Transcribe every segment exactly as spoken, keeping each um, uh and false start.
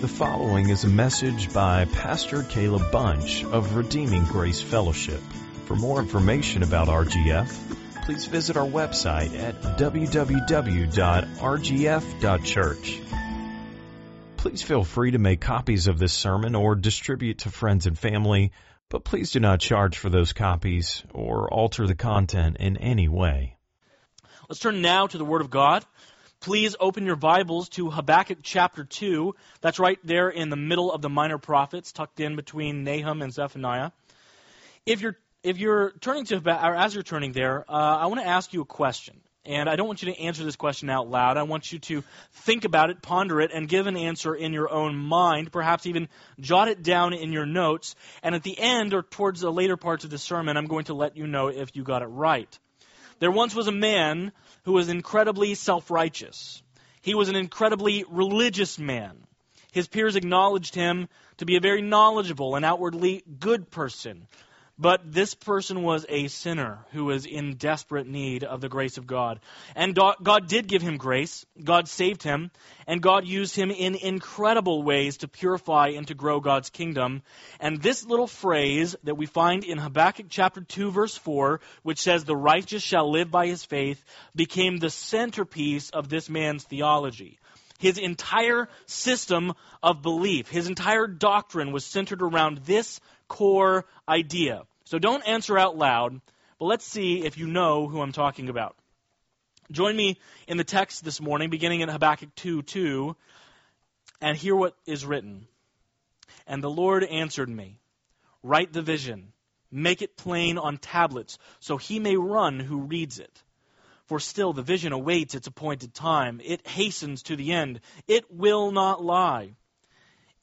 The following is a message by Pastor Caleb Bunch of Redeeming Grace Fellowship. For more information about R G F, please visit our website at w w w dot r g f dot church. Please feel free to make copies of this sermon or distribute to friends and family, but please do not charge for those copies or alter the content in any way. Let's turn now to the Word of God. Please open your Bibles to Habakkuk chapter two. That's right there in the middle of the minor prophets, tucked in between Nahum and Zephaniah. If you're if you're turning to or as you're turning there, uh, I want to ask you a question, and I don't want you to answer this question out loud. I want you to think about it, ponder it, and give an answer in your own mind. Perhaps even jot it down in your notes. And at the end, or towards the later parts of the sermon, I'm going to let you know if you got it right. There once was a man who was incredibly self-righteous. He was an incredibly religious man. His peers acknowledged him to be a very knowledgeable and outwardly good person. But this person was a sinner who was in desperate need of the grace of God. And God did give him grace. God saved him. And God used him in incredible ways to purify and to grow God's kingdom. And this little phrase that we find in Habakkuk chapter two, verse four, which says, "The righteous shall live by his faith," became the centerpiece of this man's theology. His entire system of belief, his entire doctrine was centered around this core idea. So don't answer out loud, but let's see if you know who I'm talking about. Join me in the text this morning, beginning in Habakkuk two two, and hear what is written. "And the Lord answered me, 'Write the vision, make it plain on tablets, so he may run who reads it. For still the vision awaits its appointed time. It hastens to the end. It will not lie.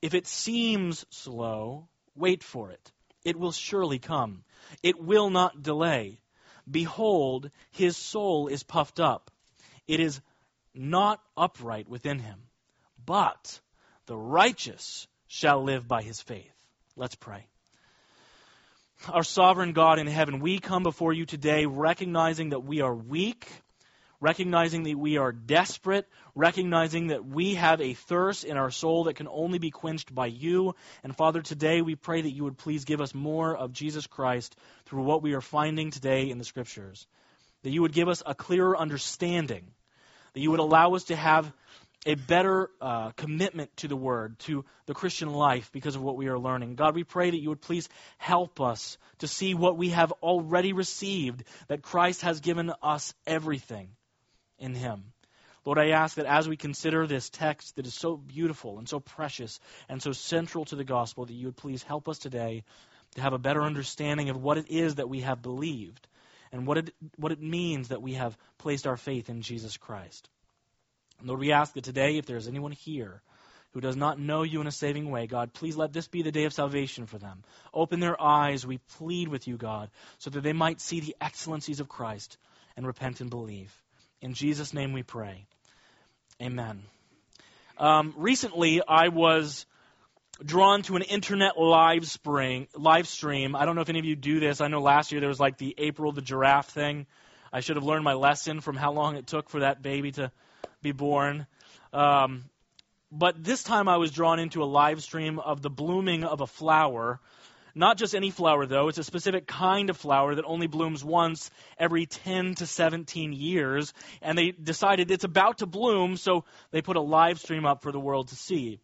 If it seems slow, wait for it. It will surely come. It will not delay. Behold, his soul is puffed up. It is not upright within him. But the righteous shall live by his faith.'" Let's pray. Our sovereign God in heaven, we come before you today recognizing that we are weak, recognizing that we are desperate, recognizing that we have a thirst in our soul that can only be quenched by you. And Father, today we pray that you would please give us more of Jesus Christ through what we are finding today in the Scriptures, that you would give us a clearer understanding, that you would allow us to have a better uh, commitment to the Word, to the Christian life because of what we are learning. God, we pray that you would please help us to see what we have already received, that Christ has given us everything in him. Lord, I ask that as we consider this text that is so beautiful and so precious and so central to the gospel, that you would please help us today to have a better understanding of what it is that we have believed and what it, what it means that we have placed our faith in Jesus Christ. Lord, we ask that today, if there is anyone here who does not know you in a saving way, God, please let this be the day of salvation for them. Open their eyes, we plead with you, God, so that they might see the excellencies of Christ and repent and believe. In Jesus' name we pray. Amen. Um, recently, I was drawn to an internet live, spring, live stream. I don't know if any of you do this. I know last year there was like the April the giraffe thing. I should have learned my lesson from how long it took for that baby to be born. Um, but this time I was drawn into a live stream of the blooming of a flower. Not just any flower, though. It's a specific kind of flower that only blooms once every ten to seventeen years. And they decided it's about to bloom, so they put a live stream up for the world to see.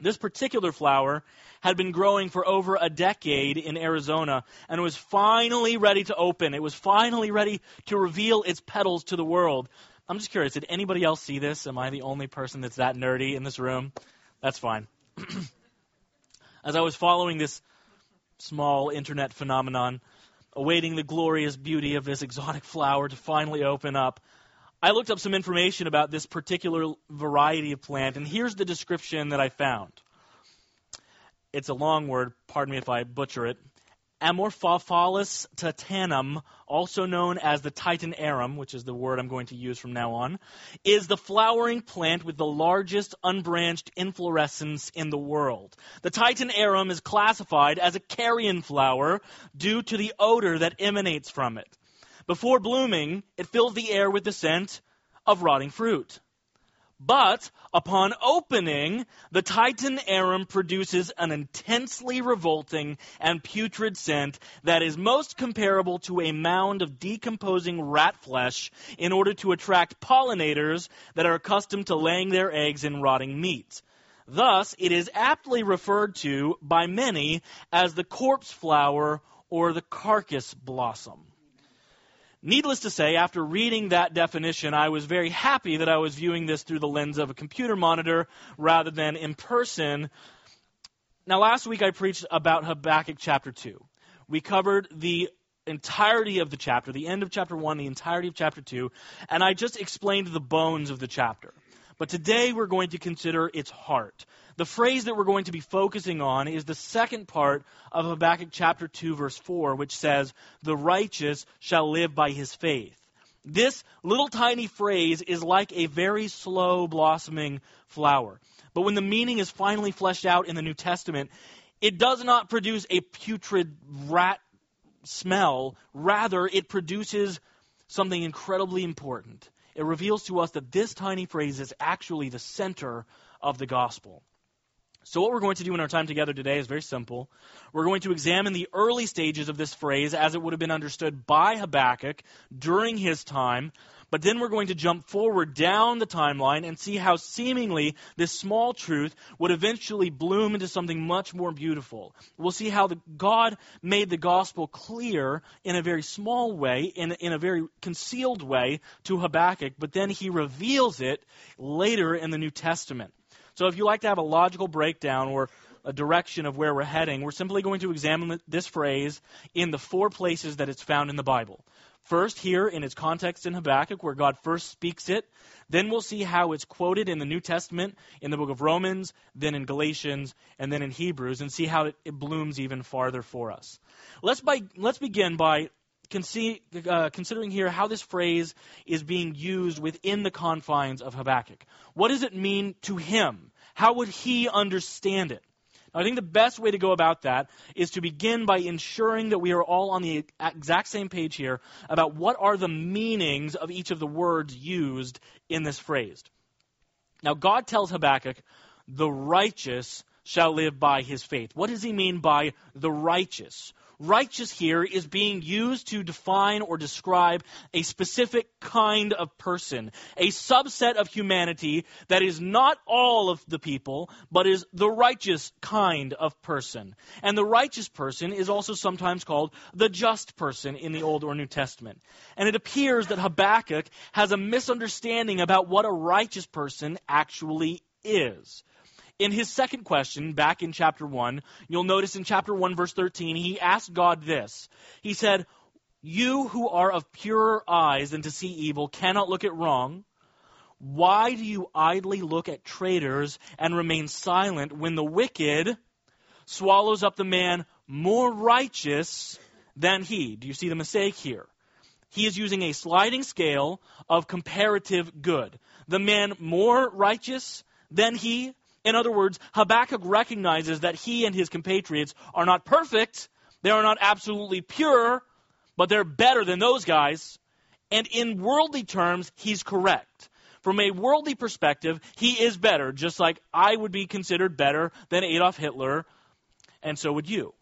This particular flower had been growing for over a decade in Arizona, and it was finally ready to open. It was finally ready to reveal its petals to the world. I'm just curious, did anybody else see this? Am I the only person that's that nerdy in this room? That's fine. As I was following this small internet phenomenon, awaiting the glorious beauty of this exotic flower to finally open up, I looked up some information about this particular variety of plant, and here's the description that I found. It's a long word, pardon me if I butcher it. Amorphophallus titanum, also known as the titan arum, which is the word I'm going to use from now on, is the flowering plant with the largest unbranched inflorescence in the world. The titan arum is classified as a carrion flower due to the odor that emanates from it. Before blooming, it fills the air with the scent of rotting fruit. But upon opening, the titan arum produces an intensely revolting and putrid scent that is most comparable to a mound of decomposing rat flesh in order to attract pollinators that are accustomed to laying their eggs in rotting meat. Thus, it is aptly referred to by many as the corpse flower or the carcass blossom. Needless to say, after reading that definition, I was very happy that I was viewing this through the lens of a computer monitor rather than in person. Now, last week I preached about Habakkuk chapter two. We covered the entirety of the chapter, the end of chapter one, the entirety of chapter two, and I just explained the bones of the chapter. But today we're going to consider its heart. The phrase that we're going to be focusing on is the second part of Habakkuk chapter two, verse four, which says, "The righteous shall live by his faith." This little tiny phrase is like a very slow blossoming flower. But when the meaning is finally fleshed out in the New Testament, it does not produce a putrid rat smell. Rather, it produces something incredibly important. It reveals to us that this tiny phrase is actually the center of the gospel. So what we're going to do in our time together today is very simple. We're going to examine the early stages of this phrase as it would have been understood by Habakkuk during his time, but then we're going to jump forward down the timeline and see how seemingly this small truth would eventually bloom into something much more beautiful. We'll see how the, God made the gospel clear in a very small way, in, in a very concealed way to Habakkuk, but then he reveals it later in the New Testament. So if you like to have a logical breakdown or a direction of where we're heading, we're simply going to examine this phrase in the four places that it's found in the Bible. First, here in its context in Habakkuk, where God first speaks it. Then we'll see how it's quoted in the New Testament, in the book of Romans, then in Galatians, and then in Hebrews, and see how it, it blooms even farther for us. Let's, by, let's begin by conce- uh, considering here how this phrase is being used within the confines of Habakkuk. What does it mean to him? How would he understand it? I think the best way to go about that is to begin by ensuring that we are all on the exact same page here about what are the meanings of each of the words used in this phrase. Now, God tells Habakkuk, the righteous shall live by his faith. What does he mean by the righteous? Righteous here is being used to define or describe a specific kind of person, a subset of humanity that is not all of the people, but is the righteous kind of person. And the righteous person is also sometimes called the just person in the Old or New Testament. And it appears that Habakkuk has a misunderstanding about what a righteous person actually is. In his second question, back in chapter one, you'll notice in chapter one, verse thirteen, he asked God this. He said, "You who are of purer eyes than to see evil cannot look at wrong. Why do you idly look at traitors and remain silent when the wicked swallows up the man more righteous than he?" Do you see the mistake here? He is using a sliding scale of comparative good. The man more righteous than he. In other words, Habakkuk recognizes that he and his compatriots are not perfect, they are not absolutely pure, but they're better than those guys. And in worldly terms, he's correct. From a worldly perspective, he is better, just like I would be considered better than Adolf Hitler, and so would you,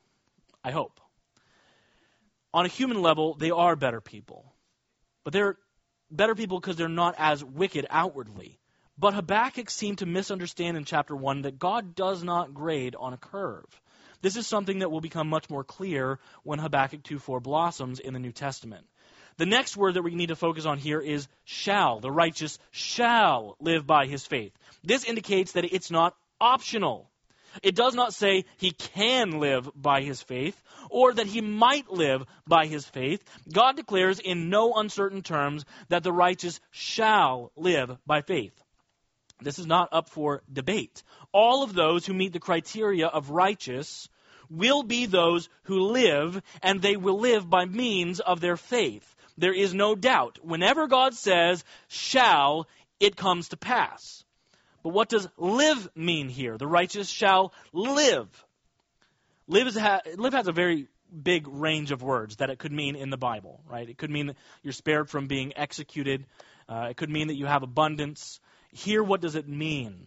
I hope. On a human level, they are better people. But they're better people because they're not as wicked outwardly. But Habakkuk seemed to misunderstand in chapter one that God does not grade on a curve. This is something that will become much more clear when Habakkuk two four blossoms in the New Testament. The next word that we need to focus on here is shall. The righteous shall live by his faith. This indicates that it's not optional. It does not say he can live by his faith or that he might live by his faith. God declares in no uncertain terms that the righteous shall live by faith. This is not up for debate. All of those who meet the criteria of righteous will be those who live, and they will live by means of their faith. There is no doubt. Whenever God says, shall, it comes to pass. But what does live mean here? The righteous shall live. Live, is ha- live has a very big range of words that it could mean in the Bible, right? It could mean that you're spared from being executed. Uh, it could mean that you have abundance. here, what does it mean?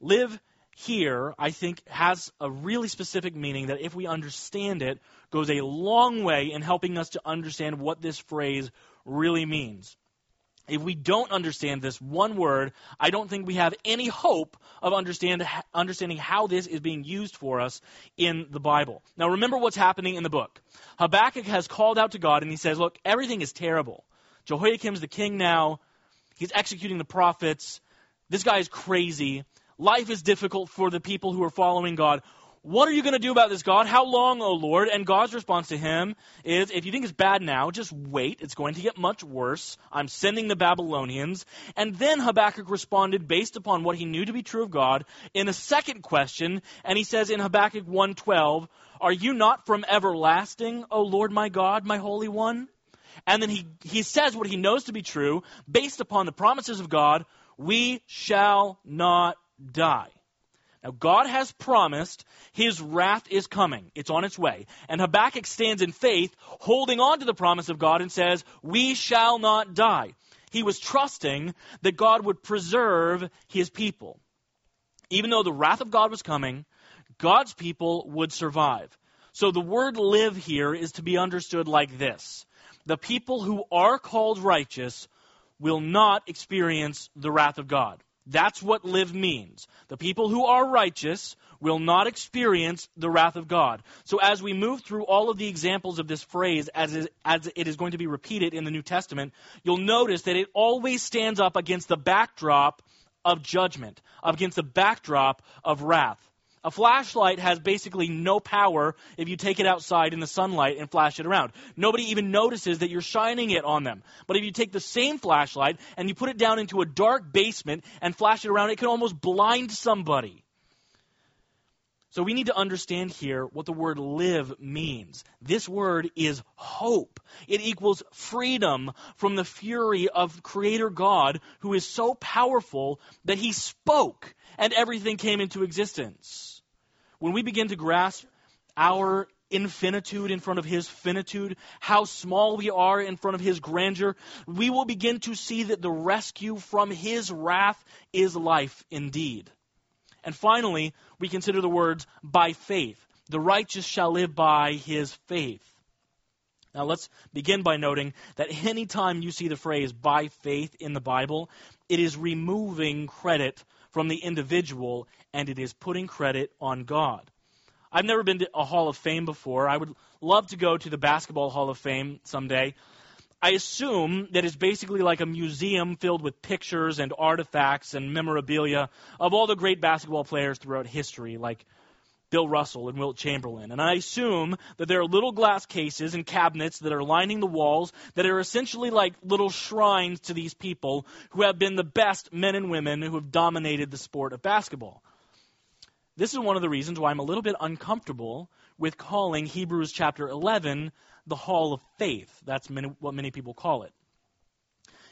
Live here, I think, has a really specific meaning that, if we understand it, goes a long way in helping us to understand what this phrase really means. If we don't understand this one word, I don't think we have any hope of understand, understanding how this is being used for us in the Bible. Now, remember what's happening in the book. Habakkuk has called out to God, and he says, look, everything is terrible. Jehoiakim's the king now. He's executing the prophets. This guy is crazy. Life is difficult for the people who are following God. What are you going to do about this, God? How long, O Lord? And God's response to him is, if you think it's bad now, just wait. It's going to get much worse. I'm sending the Babylonians. And then Habakkuk responded based upon what he knew to be true of God in a second question. And he says in Habakkuk one twelve, are you not from everlasting, O Lord my God, my Holy One? And then he, he says what he knows to be true based upon the promises of God, we shall not die. Now, God has promised his wrath is coming. It's on its way. And Habakkuk stands in faith, holding on to the promise of God, and says, we shall not die. He was trusting that God would preserve his people. Even though the wrath of God was coming, God's people would survive. So the word live here is to be understood like this. The people who are called righteous will not experience the wrath of God. That's what live means. The people who are righteous will not experience the wrath of God. So as we move through all of the examples of this phrase, as it, as it is going to be repeated in the New Testament, you'll notice that it always stands up against the backdrop of judgment, against the backdrop of wrath. A flashlight has basically no power if you take it outside in the sunlight and flash it around. Nobody even notices that you're shining it on them. But if you take the same flashlight and you put it down into a dark basement and flash it around, it can almost blind somebody. So we need to understand here what the word live means. This word is hope. It equals freedom from the fury of Creator God, who is so powerful that he spoke and everything came into existence. When we begin to grasp our infinitude in front of his finitude, how small we are in front of his grandeur, we will begin to see that the rescue from his wrath is life indeed. And finally, we consider the words by faith. The righteous shall live by his faith. Now let's begin by noting that any time you see the phrase by faith in the Bible, it is removing credit from the individual, and it is putting credit on God. I've never been to a Hall of Fame before. I would love to go to the Basketball Hall of Fame someday. I assume that it's basically like a museum filled with pictures and artifacts and memorabilia of all the great basketball players throughout history, like Bill Russell and Wilt Chamberlain. And I assume that there are little glass cases and cabinets that are lining the walls that are essentially like little shrines to these people who have been the best men and women who have dominated the sport of basketball. This is one of the reasons why I'm a little bit uncomfortable with calling Hebrews chapter eleven the Hall of Faith. That's many, what many people call it.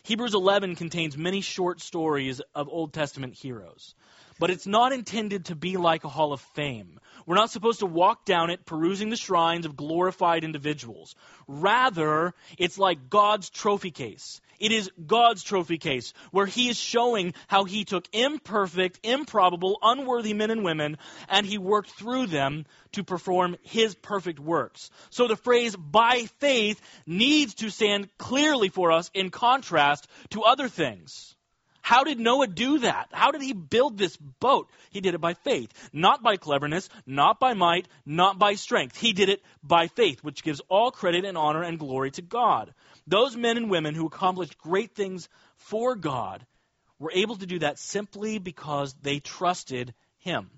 Hebrews eleven contains many short stories of Old Testament heroes, but it's not intended to be like a Hall of Fame. We're not supposed to walk down it perusing the shrines of glorified individuals. Rather, it's like God's trophy case. It is God's trophy case, where he is showing how he took imperfect, improbable, unworthy men and women, and he worked through them to perform his perfect works. So the phrase by faith needs to stand clearly for us in contrast to other things. How did Noah do that? How did he build this boat? He did it by faith, not by cleverness, not by might, not by strength. He did it by faith, which gives all credit and honor and glory to God. Those men and women who accomplished great things for God were able to do that simply because they trusted him.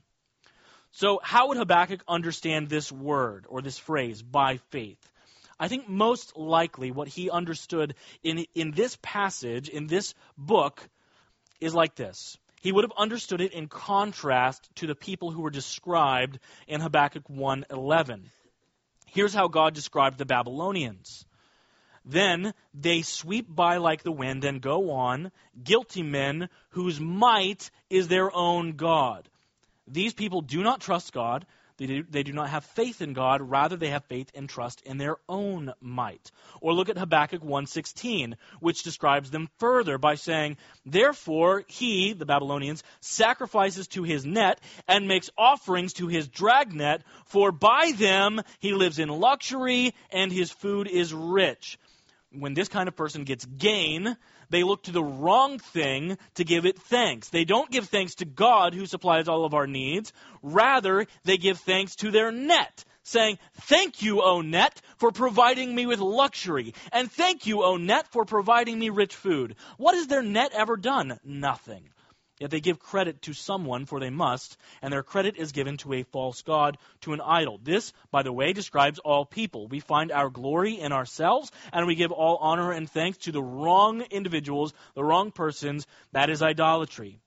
So how would Habakkuk understand this word or this phrase, by faith? I think most likely what he understood in, in this passage, in this book, is like this. He would have understood it in contrast to the people who were described in Habakkuk one eleven. Here's how God described the Babylonians. Then they sweep by like the wind and go on, guilty men whose might is their own God. These people do not trust God. They do, they do not have faith in God. Rather, they have faith and trust in their own might. Or look at Habakkuk one sixteen, which describes them further by saying, therefore he, the Babylonians, sacrifices to his net and makes offerings to his dragnet, for by them he lives in luxury and his food is rich. When this kind of person gets gain, they look to the wrong thing to give it thanks. They don't give thanks to God who supplies all of our needs. Rather, they give thanks to their net, saying, thank you, O net, for providing me with luxury. And thank you, O net, for providing me rich food. What has their net ever done? Nothing. Yet they give credit to someone, for they must, and their credit is given to a false god, to an idol. This, by the way, describes all people. We find our glory in ourselves, and we give all honor and thanks to the wrong individuals, the wrong persons. That is idolatry.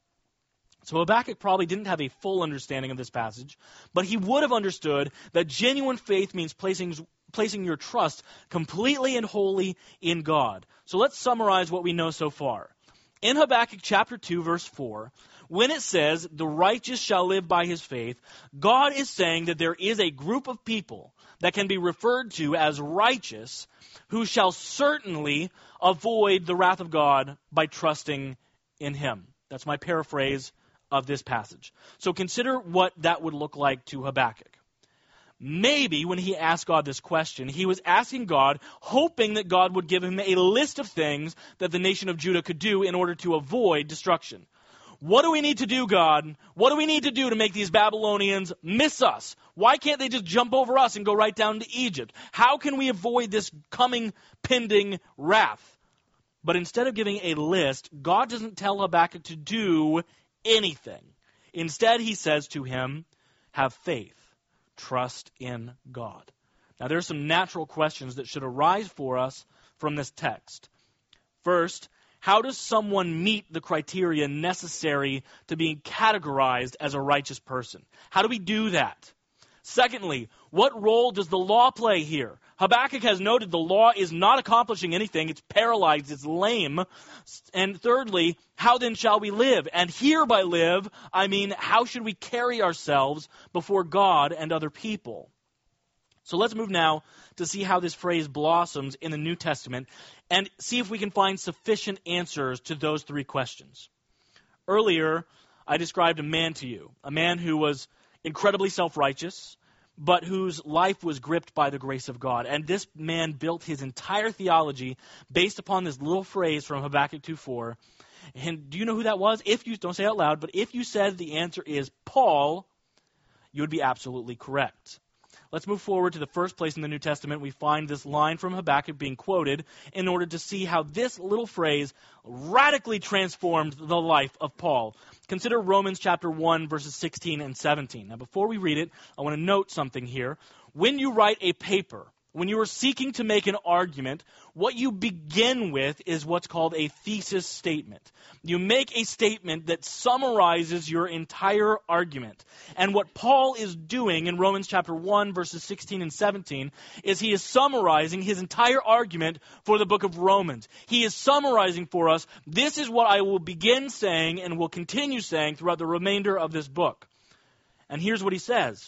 So Habakkuk probably didn't have a full understanding of this passage, but he would have understood that genuine faith means placing, placing your trust completely and wholly in God. So let's summarize what we know so far. In Habakkuk chapter two, verse four, when it says, the righteous shall live by his faith, God is saying that there is a group of people that can be referred to as righteous who shall certainly avoid the wrath of God by trusting in him. That's my paraphrase of this passage. So consider what that would look like to Habakkuk. Maybe when he asked God this question, he was asking God, hoping that God would give him a list of things that the nation of Judah could do in order to avoid destruction. What do we need to do, God? What do we need to do to make these Babylonians miss us? Why can't they just jump over us and go right down to Egypt? How can we avoid this coming, pending wrath? But instead of giving a list, God doesn't tell Habakkuk to do anything. Instead, he says to him, have faith. Trust in God. Now, there are some natural questions that should arise for us from this text. First, how does someone meet the criteria necessary to being categorized as a righteous person? How do we do that? Secondly, what role does the law play here? Habakkuk has noted the law is not accomplishing anything. It's paralyzed. It's lame. And thirdly, how then shall we live? And here by live, I mean, how should we carry ourselves before God and other people? So let's move now to see how this phrase blossoms in the New Testament and see if we can find sufficient answers to those three questions. Earlier, I described a man to you, a man who was incredibly self-righteous, but whose life was gripped by the grace of God. And this man built his entire theology based upon this little phrase from Habakkuk two four. And do you know who that was? If you, don't say out loud, but if you said the answer is Paul, you would be absolutely correct. Let's move forward to the first place in the New Testament we find this line from Habakkuk being quoted in order to see how this little phrase radically transformed the life of Paul. Consider Romans chapter one, verses sixteen and seventeen. Now, before we read it, I want to note something here. When you write a paper, when you are seeking to make an argument, what you begin with is what's called a thesis statement. You make a statement that summarizes your entire argument. And what Paul is doing in Romans chapter one, verses sixteen and seventeen, is he is summarizing his entire argument for the book of Romans. He is summarizing for us, this is what I will begin saying and will continue saying throughout the remainder of this book. And here's what he says.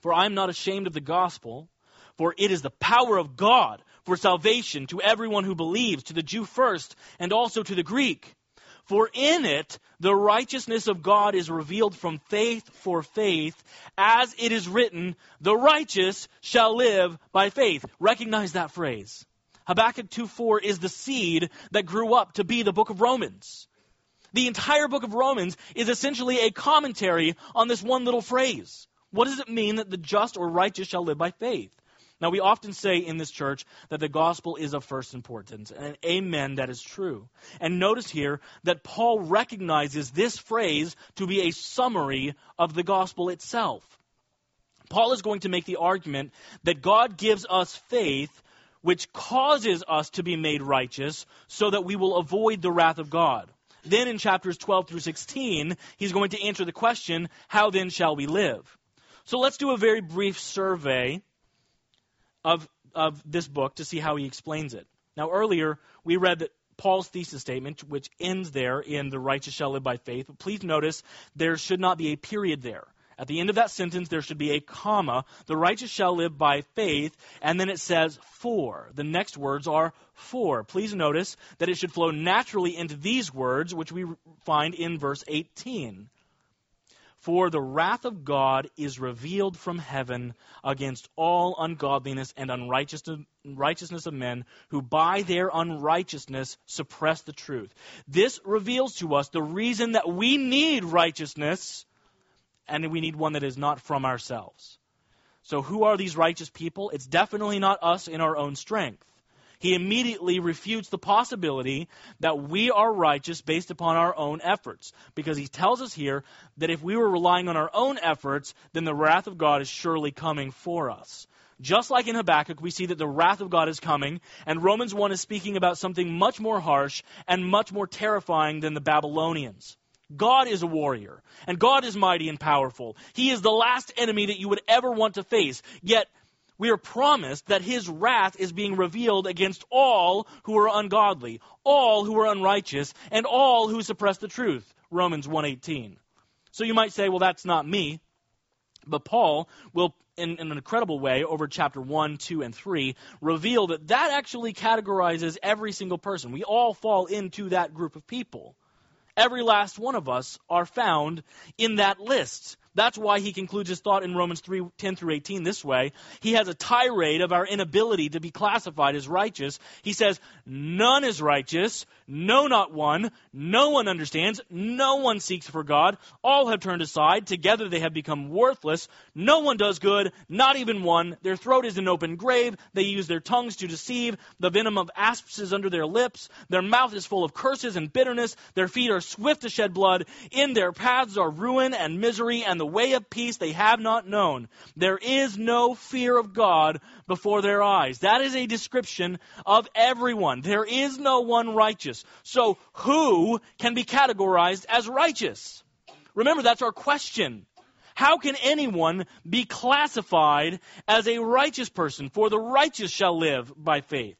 For I am not ashamed of the gospel, for it is the power of God for salvation to everyone who believes, to the Jew first, and also to the Greek. For in it, the righteousness of God is revealed from faith for faith, as it is written, the righteous shall live by faith. Recognize that phrase. Habakkuk two four is the seed that grew up to be the book of Romans. The entire book of Romans is essentially a commentary on this one little phrase. What does it mean that the just or righteous shall live by faith? Now, we often say in this church that the gospel is of first importance, and amen, that is true. And notice here that Paul recognizes this phrase to be a summary of the gospel itself. Paul is going to make the argument that God gives us faith, which causes us to be made righteous so that we will avoid the wrath of God. Then in chapters twelve through sixteen, he's going to answer the question, how then shall we live? So let's do a very brief survey Of, of this book to see how he explains it. Now, earlier, we read that Paul's thesis statement, which ends there in the righteous shall live by faith, but please notice there should not be a period there. At the end of that sentence, there should be a comma. The righteous shall live by faith. And then it says for. The next words are for. Please notice that it should flow naturally into these words, which we find in verse eighteen. For the wrath of God is revealed from heaven against all ungodliness and unrighteousness of men who by their unrighteousness suppress the truth. This reveals to us the reason that we need righteousness, and we need one that is not from ourselves. So who are these righteous people? It's definitely not us in our own strength. He immediately refutes the possibility that we are righteous based upon our own efforts, because he tells us here that if we were relying on our own efforts, then the wrath of God is surely coming for us. Just like in Habakkuk, we see that the wrath of God is coming, and Romans one is speaking about something much more harsh and much more terrifying than the Babylonians. God is a warrior, and God is mighty and powerful. He is the last enemy that you would ever want to face, yet we are promised that his wrath is being revealed against all who are ungodly, all who are unrighteous, and all who suppress the truth, Romans one eighteen. So you might say, well, that's not me. But Paul will, in, in an incredible way, over chapter one, two, and three, reveal that that actually categorizes every single person. We all fall into that group of people. Every last one of us are found in that list. That's why he concludes his thought in Romans three, ten through eighteen this way. He has a tirade of our inability to be classified as righteous. He says, none is righteous, no, not one. No one understands, no one seeks for God. All have turned aside, together they have become worthless. No one does good, not even one. Their throat is an open grave, they use their tongues to deceive. The venom of asps is under their lips. Their mouth is full of curses and bitterness. Their feet are swift to shed blood. In their paths are ruin and misery, and the way of peace they have not known. There is no fear of God before their eyes. That is a description of everyone. There is no one righteous. So who can be categorized as righteous? Remember, that's our question. How can anyone be classified as a righteous person? For the righteous shall live by faith.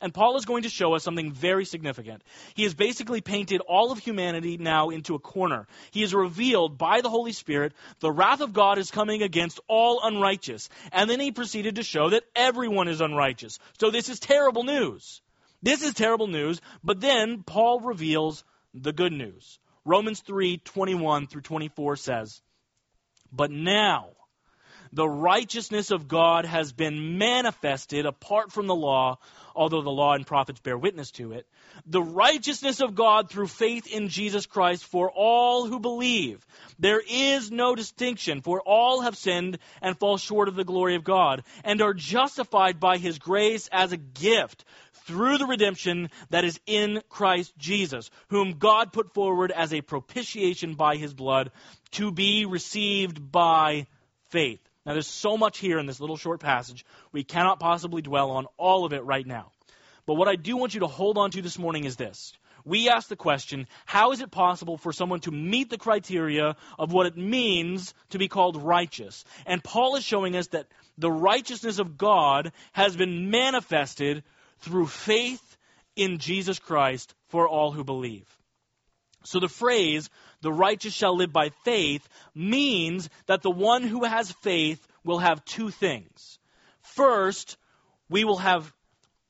And Paul is going to show us something very significant. He has basically painted all of humanity now into a corner. He is revealed by the Holy Spirit, the wrath of God is coming against all unrighteous. And then he proceeded to show that everyone is unrighteous. So this is terrible news. This is terrible news, but then Paul reveals the good news. Romans three, twenty-one through twenty-four says, but now the righteousness of God has been manifested apart from the law, although the law and prophets bear witness to it. The righteousness of God through faith in Jesus Christ for all who believe. There is no distinction, for all have sinned and fall short of the glory of God, and are justified by his grace as a gift through the redemption that is in Christ Jesus, whom God put forward as a propitiation by his blood to be received by faith. Now, there's so much here in this little short passage, we cannot possibly dwell on all of it right now. But what I do want you to hold on to this morning is this. We ask the question, how is it possible for someone to meet the criteria of what it means to be called righteous? And Paul is showing us that the righteousness of God has been manifested through faith in Jesus Christ for all who believe. So the phrase, the righteous shall live by faith, means that the one who has faith will have two things. First, we will have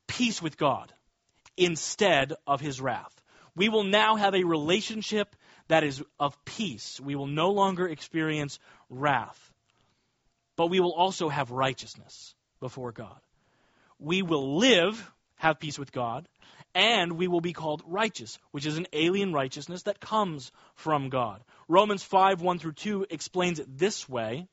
peace with God instead of his wrath. We will now have a relationship that is of peace. We will no longer experience wrath, but we will also have righteousness before God. We will live, have peace with God, and we will be called righteous, which is an alien righteousness that comes from God. Romans five, one through two explains it this way.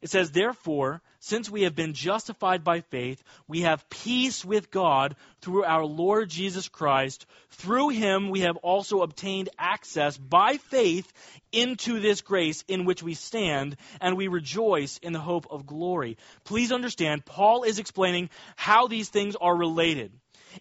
It says, therefore, since we have been justified by faith, we have peace with God through our Lord Jesus Christ. Through him we have also obtained access by faith into this grace in which we stand, and we rejoice in the hope of glory. Please understand, Paul is explaining how these things are related.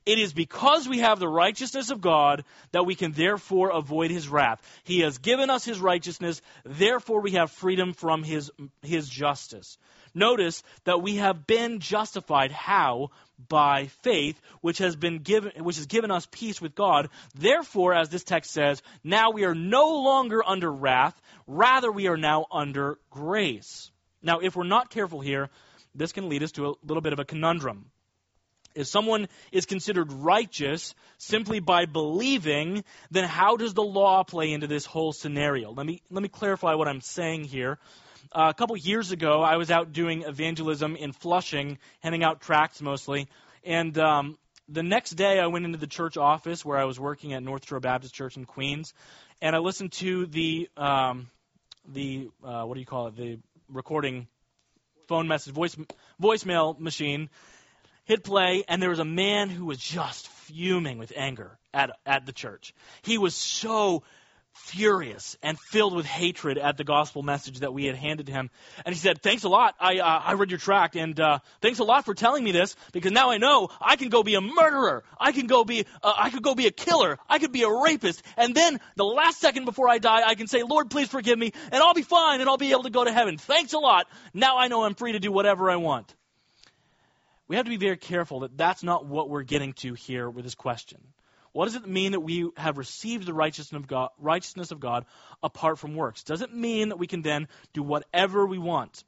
It is because we have the righteousness of God that we can therefore avoid his wrath. He has given us his righteousness, therefore we have freedom from his, his justice. Notice that we have been justified. How? By faith, which has been given, which has given us peace with God. Therefore, as this text says, now we are no longer under wrath, rather we are now under grace. Now, if we're not careful here, this can lead us to a little bit of a conundrum. If someone is considered righteous simply by believing, then how does the law play into this whole scenario? Let me let me clarify what I'm saying here. Uh, a couple years ago, I was out doing evangelism in Flushing, handing out tracts mostly. And um, the next day, I went into the church office where I was working at North Shore Baptist Church in Queens, and I listened to the um, the uh, what do you call it? The recording, phone message, voice voicemail machine. Hit play, and there was a man who was just fuming with anger at at the church. He was so furious and filled with hatred at the gospel message that we had handed him. And he said, thanks a lot. I uh, I read your tract, and uh, thanks a lot for telling me this, because now I know I can go be a murderer. I can go be uh, I could go be a killer. I could be a rapist. And then the last second before I die, I can say, Lord, please forgive me, and I'll be fine, and I'll be able to go to heaven. Thanks a lot. Now I know I'm free to do whatever I want. We have to be very careful that that's not what we're getting to here with this question. What does it mean that we have received the righteousness of God, righteousness of God apart from works? Does it mean that we can then do whatever we want?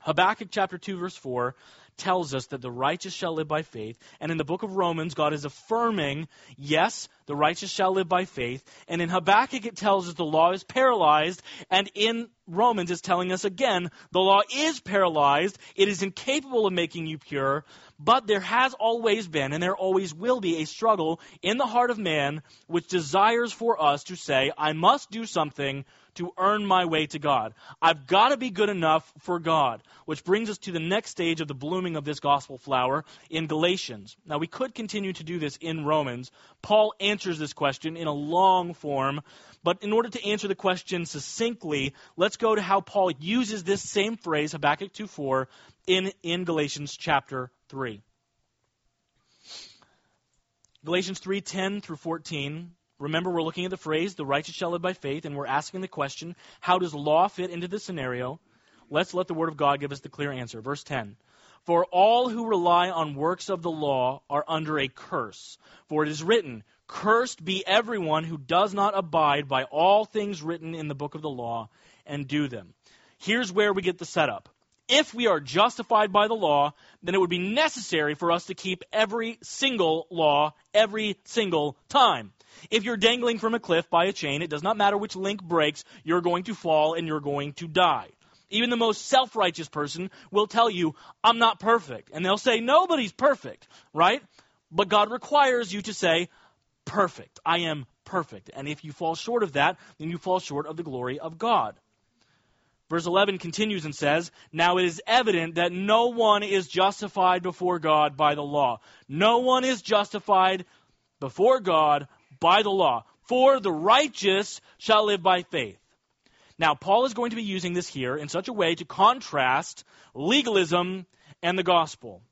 Habakkuk chapter two, verse four tells us that the righteous shall live by faith. And in the book of Romans, God is affirming, yes, the righteous shall live by faith. And in Habakkuk, it tells us the law is paralyzed. And in Romans, it's telling us again, the law is paralyzed. It is incapable of making you pure. But there has always been, and there always will be, a struggle in the heart of man which desires for us to say, I must do something to earn my way to God. I've got to be good enough for God, which brings us to the next stage of the blooming of this gospel flower in Galatians. Now, we could continue to do this in Romans. Paul answers this question in a long form, but in order to answer the question succinctly, let's go to how Paul uses this same phrase, Habakkuk two four, in, in Galatians chapter three. Galatians three ten through fourteen. Remember, we're looking at the phrase, the righteous shall live by faith, and we're asking the question, how does law fit into this scenario? Let's let the word of God give us the clear answer. Verse ten, for all who rely on works of the law are under a curse, for it is written, cursed be everyone who does not abide by all things written in the book of the law and do them. Here's where we get the setup. If we are justified by the law, then it would be necessary for us to keep every single law every single time. If you're dangling from a cliff by a chain, it does not matter which link breaks, you're going to fall and you're going to die. Even the most self-righteous person will tell you, I'm not perfect. And they'll say, nobody's perfect, right? But God requires you to say, perfect. I am perfect. And if you fall short of that, then you fall short of the glory of God. Verse eleven continues and says, now it is evident that no one is justified before God by the law. No one is justified before God by the law. For the righteous shall live by faith. Now, Paul is going to be using this here in such a way to contrast legalism and the gospel.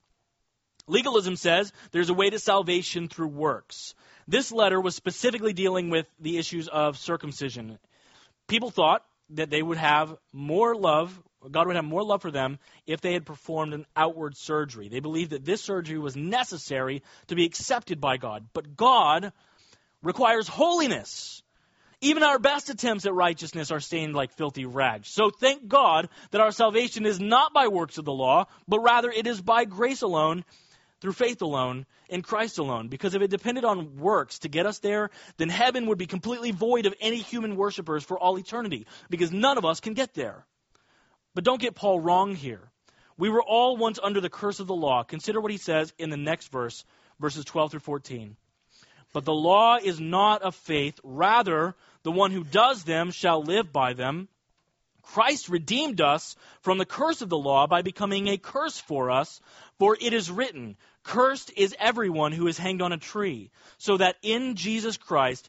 Legalism says there's a way to salvation through works. This letter was specifically dealing with the issues of circumcision. People thought that they would have more love, God would have more love for them if they had performed an outward surgery. They believed that this surgery was necessary to be accepted by God. But God requires holiness. Even our best attempts at righteousness are stained like filthy rags. So thank God that our salvation is not by works of the law, but rather it is by grace alone, through faith alone, in Christ alone. Because if it depended on works to get us there, then heaven would be completely void of any human worshipers for all eternity, because none of us can get there. But don't get Paul wrong here. We were all once under the curse of the law. Consider what he says in the next verse, verses twelve through fourteen. But the law is not of faith. Rather, the one who does them shall live by them. Christ redeemed us from the curse of the law by becoming a curse for us, for it is written, cursed is everyone who is hanged on a tree, so that in Jesus Christ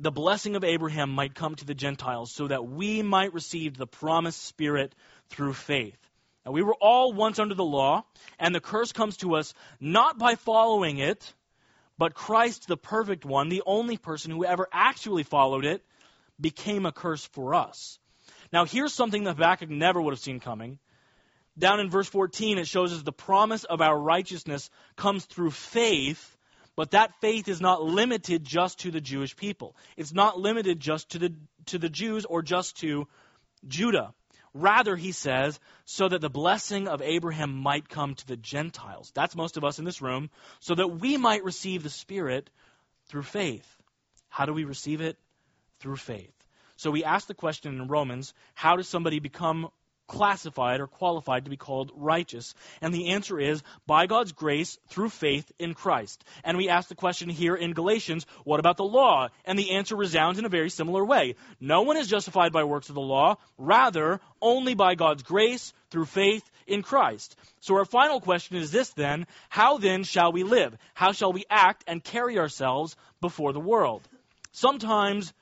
the blessing of Abraham might come to the Gentiles, so that we might receive the promised Spirit through faith. Now, we were all once under the law, and the curse comes to us not by following it, But Christ, the perfect one, the only person who ever actually followed it, became a curse for us. Now, here's something that Habakkuk never would have seen coming. Down in verse fourteen, it shows us the promise of our righteousness comes through faith, but that faith is not limited just to the Jewish people. It's not limited just to the to the Jews or just to Judah. Rather, he says, so that the blessing of Abraham might come to the Gentiles. That's most of us in this room. So that we might receive the Spirit through faith. How do we receive it? Through faith. So we ask the question in Romans, how does somebody become classified or qualified to be called righteous? And the answer is by God's grace through faith in Christ. And we ask the question here in Galatians, what about the law? And the answer resounds in a very similar way. No one is justified by works of the law, rather only by God's grace through faith in Christ. So our final question is this then, how then shall we live? How shall we act and carry ourselves before the world? Sometimes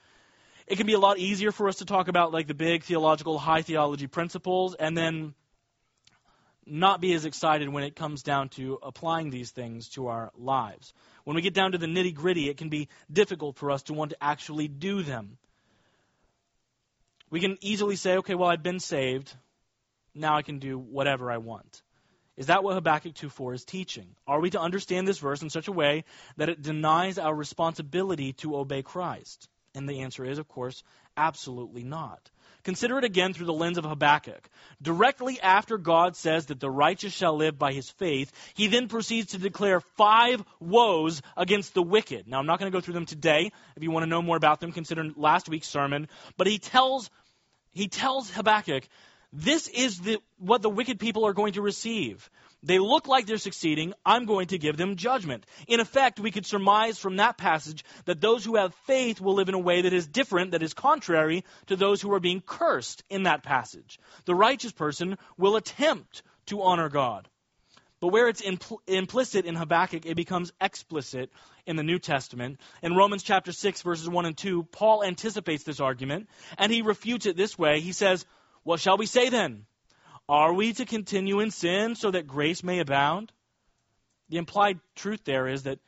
it can be a lot easier for us to talk about like the big theological, high theology principles and then not be as excited when it comes down to applying these things to our lives. When we get down to the nitty-gritty, it can be difficult for us to want to actually do them. We can easily say, okay, well, I've been saved. Now I can do whatever I want. Is that what Habakkuk two four is teaching? Are we to understand this verse in such a way that it denies our responsibility to obey Christ? And the answer is, of course, absolutely not. Consider it again through the lens of Habakkuk. Directly after God says that the righteous shall live by his faith, he then proceeds to declare five woes against the wicked. Now, I'm not going to go through them today. If you want to know more about them, consider last week's sermon. But he tells he tells Habakkuk, this is the, what the wicked people are going to receive. They look like they're succeeding. I'm going to give them judgment. In effect, we could surmise from that passage that those who have faith will live in a way that is different, that is contrary to those who are being cursed in that passage. The righteous person will attempt to honor God. But where it's impl- implicit in Habakkuk, it becomes explicit in the New Testament. In Romans chapter six, verses one and two, Paul anticipates this argument, and he refutes it this way. He says, what shall we say then? Are we to continue in sin so that grace may abound? The implied truth there is that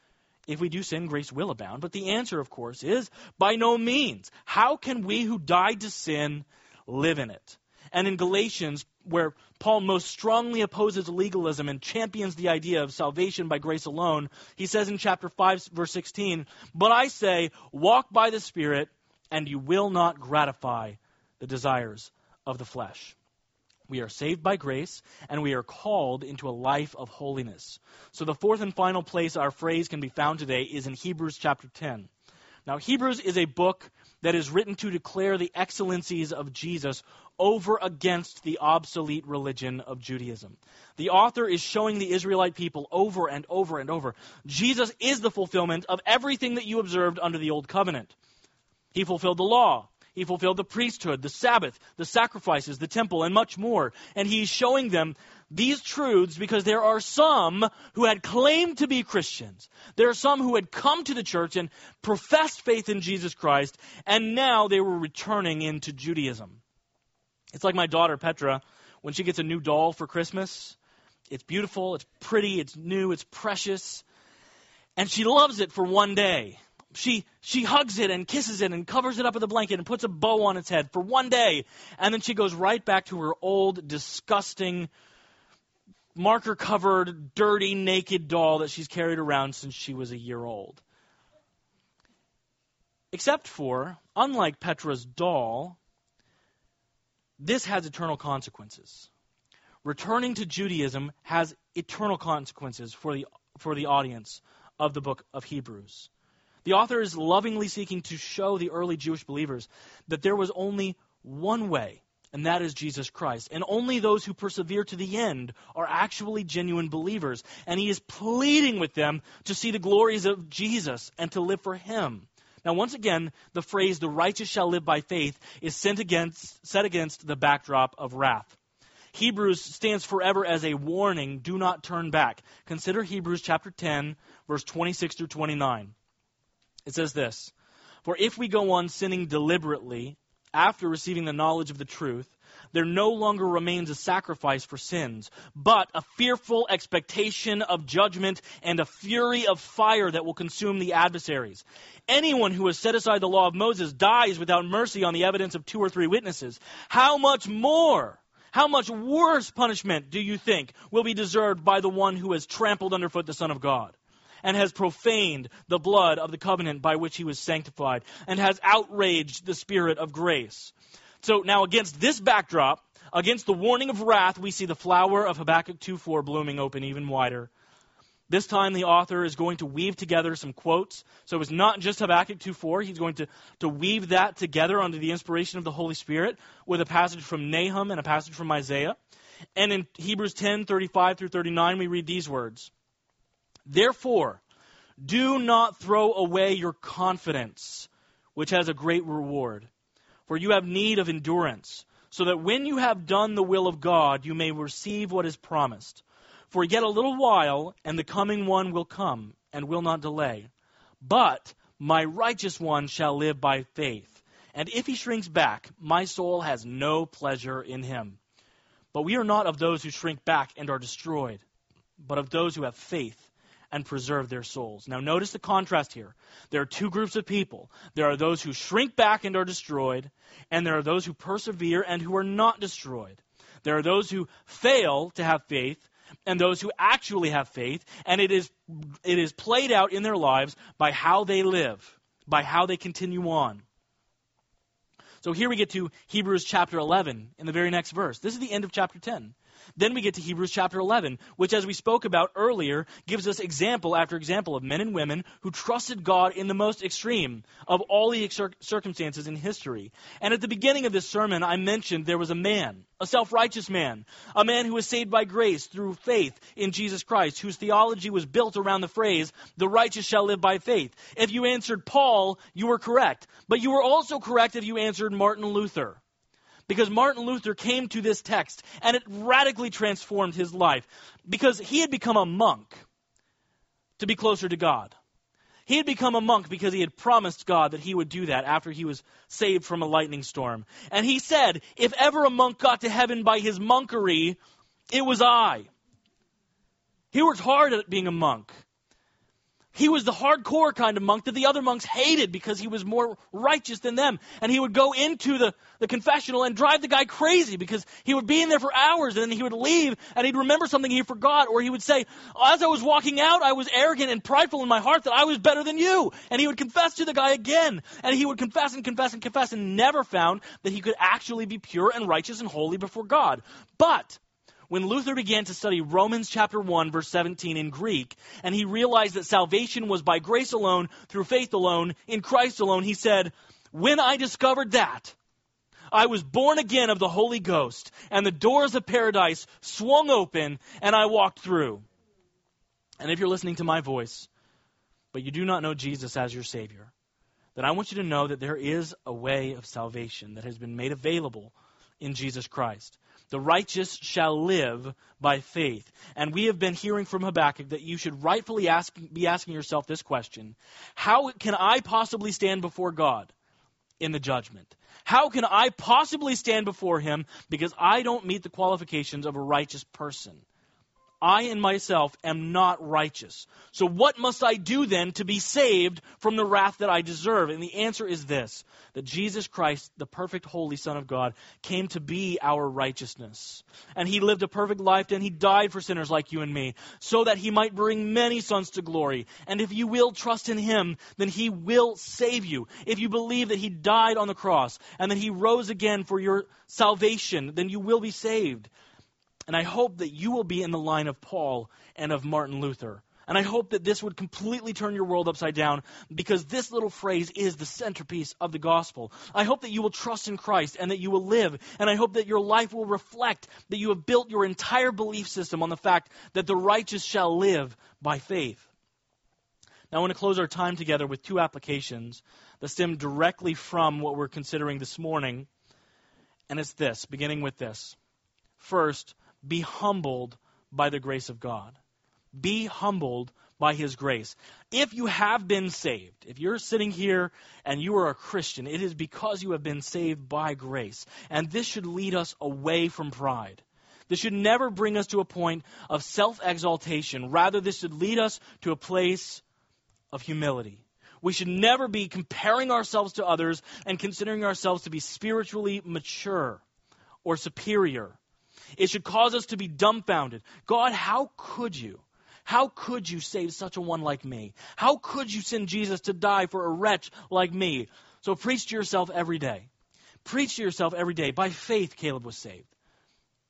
if we do sin, grace will abound. But the answer, of course, is by no means. How can we who died to sin live in it? And in Galatians, where Paul most strongly opposes legalism and champions the idea of salvation by grace alone, he says in chapter five, verse sixteen, but I say, walk by the Spirit, and you will not gratify the desires of the flesh. We are saved by grace, and we are called into a life of holiness. So the fourth and final place our phrase can be found today is in Hebrews chapter ten. Now, Hebrews is a book that is written to declare the excellencies of Jesus over against the obsolete religion of Judaism. The author is showing the Israelite people over and over and over, Jesus is the fulfillment of everything that you observed under the old covenant. He fulfilled the law. He fulfilled the priesthood, the Sabbath, the sacrifices, the temple, and much more. And he's showing them these truths because there are some who had claimed to be Christians. There are some who had come to the church and professed faith in Jesus Christ, and now they were returning into Judaism. It's like my daughter, Petra, when she gets a new doll for Christmas. It's beautiful, it's pretty, it's new, it's precious. And she loves it for one day. She she hugs it and kisses it and covers it up with a blanket and puts a bow on its head for one day. And then she goes right back to her old, disgusting, marker-covered, dirty, naked doll that she's carried around since she was a year old. Except for, unlike Petra's doll, this has eternal consequences. Returning to Judaism has eternal consequences for the for the audience of the book of Hebrews. The author is lovingly seeking to show the early Jewish believers that there was only one way, and that is Jesus Christ. And only those who persevere to the end are actually genuine believers. And he is pleading with them to see the glories of Jesus and to live for him. Now, once again, the phrase, the righteous shall live by faith, is set against, set against the backdrop of wrath. Hebrews stands forever as a warning, do not turn back. Consider Hebrews chapter ten, verse twenty-six through twenty-nine. It says this, for if we go on sinning deliberately after receiving the knowledge of the truth, there no longer remains a sacrifice for sins, but a fearful expectation of judgment and a fury of fire that will consume the adversaries. Anyone who has set aside the law of Moses dies without mercy on the evidence of two or three witnesses. How much more, how much worse punishment do you think will be deserved by the one who has trampled underfoot the Son of God, and has profaned the blood of the covenant by which he was sanctified, and has outraged the Spirit of grace? So now against this backdrop, against the warning of wrath, we see the flower of Habakkuk two four blooming open even wider. This time the author is going to weave together some quotes. So it's not just Habakkuk two four. He's going to, to weave that together under the inspiration of the Holy Spirit with a passage from Nahum and a passage from Isaiah. And in Hebrews ten thirty-five through thirty-nine, we read these words. Therefore, do not throw away your confidence, which has a great reward. For you have need of endurance, so that when you have done the will of God, you may receive what is promised. For yet a little while, and the coming one will come, and will not delay. But my righteous one shall live by faith. And if he shrinks back, my soul has no pleasure in him. But we are not of those who shrink back and are destroyed, but of those who have faith and preserve their souls. Now notice the contrast here. There are two groups of people. There are those who shrink back and are destroyed, and there are those who persevere and who are not destroyed. There are those who fail to have faith, and those who actually have faith, and it is it is played out in their lives by how they live, by how they continue on. So here we get to Hebrews chapter eleven in the very next verse. This is the end of chapter ten. Then we get to Hebrews chapter eleven, which, as we spoke about earlier, gives us example after example of men and women who trusted God in the most extreme of all the cir- circumstances in history. And at the beginning of this sermon, I mentioned there was a man, a self-righteous man, a man who was saved by grace through faith in Jesus Christ, whose theology was built around the phrase, the righteous shall live by faith. If you answered Paul, you were correct. But you were also correct if you answered Martin Luther. Because Martin Luther came to this text, and it radically transformed his life. Because he had become a monk to be closer to God. He had become a monk because he had promised God that he would do that after he was saved from a lightning storm. And he said, if ever a monk got to heaven by his monkery, it was I. He worked hard at being a monk. He was the hardcore kind of monk that the other monks hated because he was more righteous than them. And he would go into the, the confessional and drive the guy crazy because he would be in there for hours and then he would leave and he'd remember something he forgot. Or he would say, as I was walking out, I was arrogant and prideful in my heart that I was better than you. And he would confess to the guy again. And he would confess and confess and confess and never found that he could actually be pure and righteous and holy before God. But when Luther began to study Romans chapter one, verse seventeen in Greek, and he realized that salvation was by grace alone, through faith alone, in Christ alone, he said, when I discovered that, I was born again of the Holy Ghost, and the doors of paradise swung open, and I walked through. And if you're listening to my voice, but you do not know Jesus as your Savior, then I want you to know that there is a way of salvation that has been made available in Jesus Christ. The righteous shall live by faith. And we have been hearing from Habakkuk that you should rightfully ask, be asking yourself this question. How can I possibly stand before God in the judgment? How can I possibly stand before him because I don't meet the qualifications of a righteous person? I in myself am not righteous. So what must I do then to be saved from the wrath that I deserve? And the answer is this, that Jesus Christ, the perfect holy Son of God, came to be our righteousness. And he lived a perfect life, and he died for sinners like you and me, so that he might bring many sons to glory. And if you will trust in him, then he will save you. If you believe that he died on the cross, and that he rose again for your salvation, then you will be saved. And I hope that you will be in the line of Paul and of Martin Luther. And I hope that this would completely turn your world upside down, because this little phrase is the centerpiece of the gospel. I hope that you will trust in Christ and that you will live. And I hope that your life will reflect that you have built your entire belief system on the fact that the righteous shall live by faith. Now I want to close our time together with two applications that stem directly from what we're considering this morning. And it's this, beginning with this. First, be humbled by the grace of God. Be humbled by his grace. If you have been saved, if you're sitting here and you are a Christian, it is because you have been saved by grace. And this should lead us away from pride. This should never bring us to a point of self-exaltation. Rather, this should lead us to a place of humility. We should never be comparing ourselves to others and considering ourselves to be spiritually mature or superior. It should cause us to be dumbfounded. God, how could you? How could you save such a one like me? How could you send Jesus to die for a wretch like me? So preach to yourself every day. Preach to yourself every day. By faith, Caleb was saved.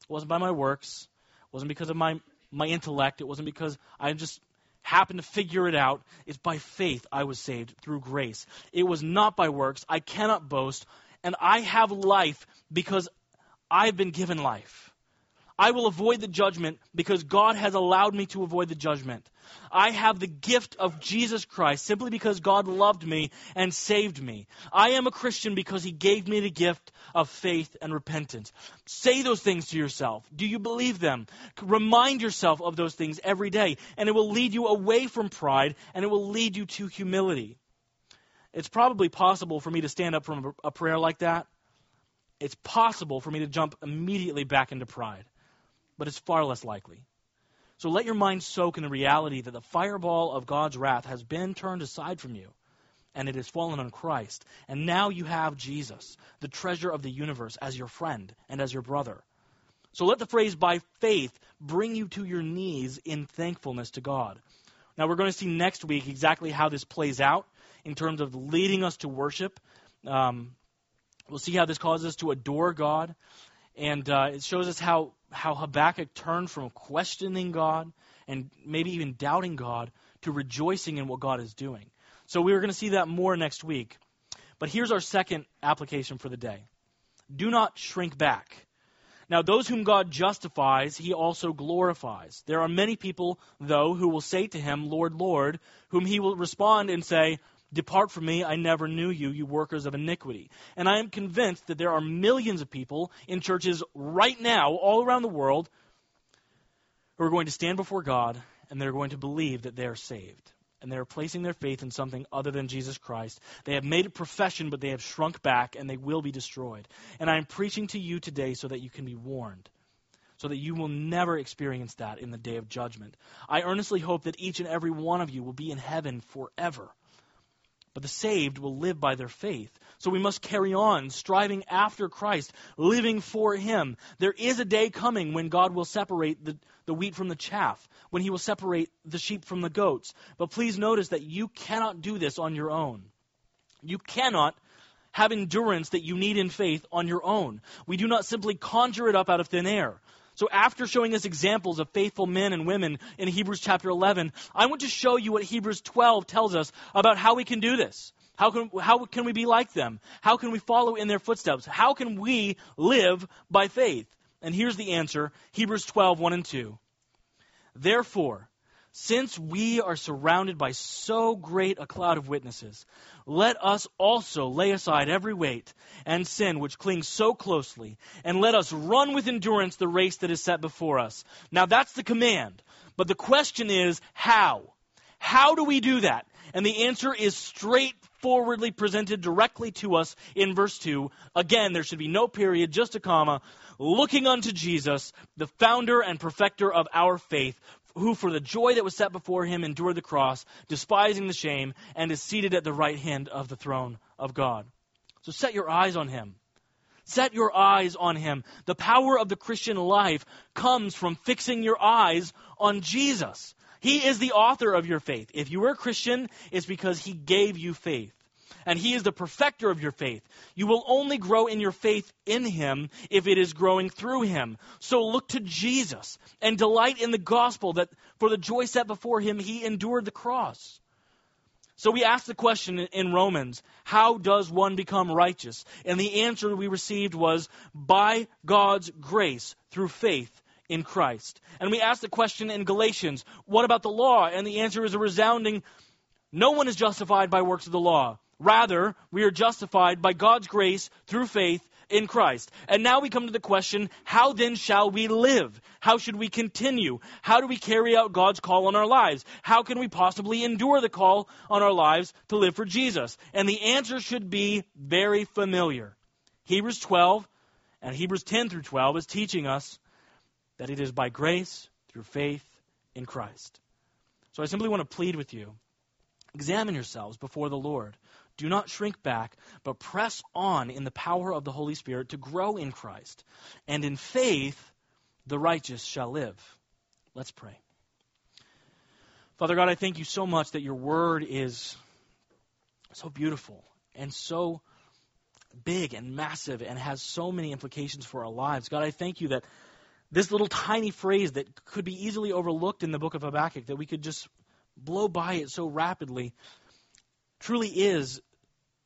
It wasn't by my works. It wasn't because of my, my intellect. It wasn't because I just happened to figure it out. It's by faith I was saved through grace. It was not by works. I cannot boast. And I have life because I've been given life. I will avoid the judgment because God has allowed me to avoid the judgment. I have the gift of Jesus Christ simply because God loved me and saved me. I am a Christian because he gave me the gift of faith and repentance. Say those things to yourself. Do you believe them? Remind yourself of those things every day, and it will lead you away from pride, and it will lead you to humility. It's probably possible for me to stand up from a prayer like that. It's possible for me to jump immediately back into pride. But it's far less likely. So let your mind soak in the reality that the fireball of God's wrath has been turned aside from you, and it has fallen on Christ. And now you have Jesus, the treasure of the universe, as your friend and as your brother. So let the phrase by faith bring you to your knees in thankfulness to God. Now we're going to see next week exactly how this plays out in terms of leading us to worship. Um, we'll see how this causes us to adore God. And uh, it shows us how, how Habakkuk turned from questioning God and maybe even doubting God to rejoicing in what God is doing. So we are going to see that more next week. But here's our second application for the day. Do not shrink back. Now, those whom God justifies, he also glorifies. There are many people, though, who will say to him, Lord, Lord, whom he will respond and say, Depart from me, I never knew you, you workers of iniquity. And I am convinced that there are millions of people in churches right now, all around the world, who are going to stand before God, and they're going to believe that they are saved. And they're placing their faith in something other than Jesus Christ. They have made a profession, but they have shrunk back, and they will be destroyed. And I am preaching to you today so that you can be warned, so that you will never experience that in the day of judgment. I earnestly hope that each and every one of you will be in heaven forever. But the saved will live by their faith. So we must carry on, striving after Christ, living for him. There is a day coming when God will separate the, the wheat from the chaff, when he will separate the sheep from the goats. But please notice that you cannot do this on your own. You cannot have endurance that you need in faith on your own. We do not simply conjure it up out of thin air. So after showing us examples of faithful men and women in Hebrews chapter eleven, I want to show you what Hebrews twelve tells us about how we can do this. How can, how can we be like them? How can we follow in their footsteps? How can we live by faith? And here's the answer, Hebrews twelve, one and two. Therefore, since we are surrounded by so great a cloud of witnesses, let us also lay aside every weight and sin which clings so closely, and let us run with endurance the race that is set before us. Now that's the command, but the question is how? How do we do that? And the answer is straightforwardly presented directly to us in verse two. Again, there should be no period, just a comma. Looking unto Jesus, the founder and perfecter of our faith, who for the joy that was set before him endured the cross, despising the shame, and is seated at the right hand of the throne of God. So set your eyes on him. Set your eyes on him. The power of the Christian life comes from fixing your eyes on Jesus. He is the author of your faith. If you were a Christian, it's because he gave you faith. And he is the perfecter of your faith. You will only grow in your faith in him if it is growing through him. So look to Jesus and delight in the gospel that for the joy set before him, he endured the cross. So we asked the question in Romans, how does one become righteous? And the answer we received was by God's grace through faith in Christ. And we asked the question in Galatians, what about the law? And the answer is a resounding, no one is justified by works of the law. Rather, we are justified by God's grace through faith in Christ. And now we come to the question, how then shall we live? How should we continue? How do we carry out God's call on our lives? How can we possibly endure the call on our lives to live for Jesus? And the answer should be very familiar. Hebrews twelve and Hebrews ten through twelve is teaching us that it is by grace through faith in Christ. So I simply want to plead with you, examine yourselves before the Lord. Do not shrink back, but press on in the power of the Holy Spirit to grow in Christ. And in faith, the righteous shall live. Let's pray. Father God, I thank you so much that your word is so beautiful and so big and massive and has so many implications for our lives. God, I thank you that this little tiny phrase that could be easily overlooked in the book of Habakkuk, that we could just blow by it so rapidly, truly is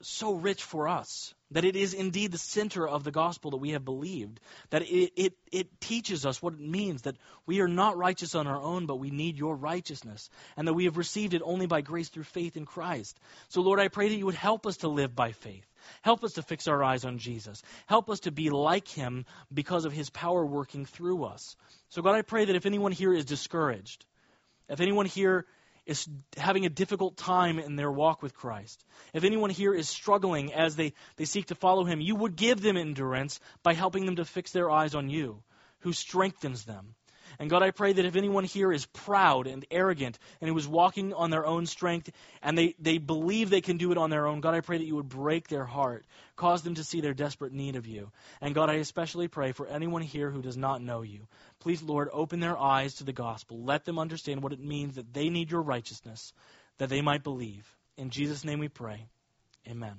so rich for us, that it is indeed the center of the gospel that we have believed, that it, it, it teaches us what it means, that we are not righteous on our own, but we need your righteousness, and that we have received it only by grace through faith in Christ. So Lord, I pray that you would help us to live by faith. Help us to fix our eyes on Jesus. Help us to be like him because of his power working through us. So God, I pray that if anyone here is discouraged, if anyone here is having a difficult time in their walk with Christ, if anyone here is struggling as they, they seek to follow him, you would give them endurance by helping them to fix their eyes on you, who strengthens them. And God, I pray that if anyone here is proud and arrogant and who is walking on their own strength and they, they believe they can do it on their own, God, I pray that you would break their heart, cause them to see their desperate need of you. And God, I especially pray for anyone here who does not know you. Please, Lord, open their eyes to the gospel. Let them understand what it means that they need your righteousness, that they might believe. In Jesus' name we pray. Amen.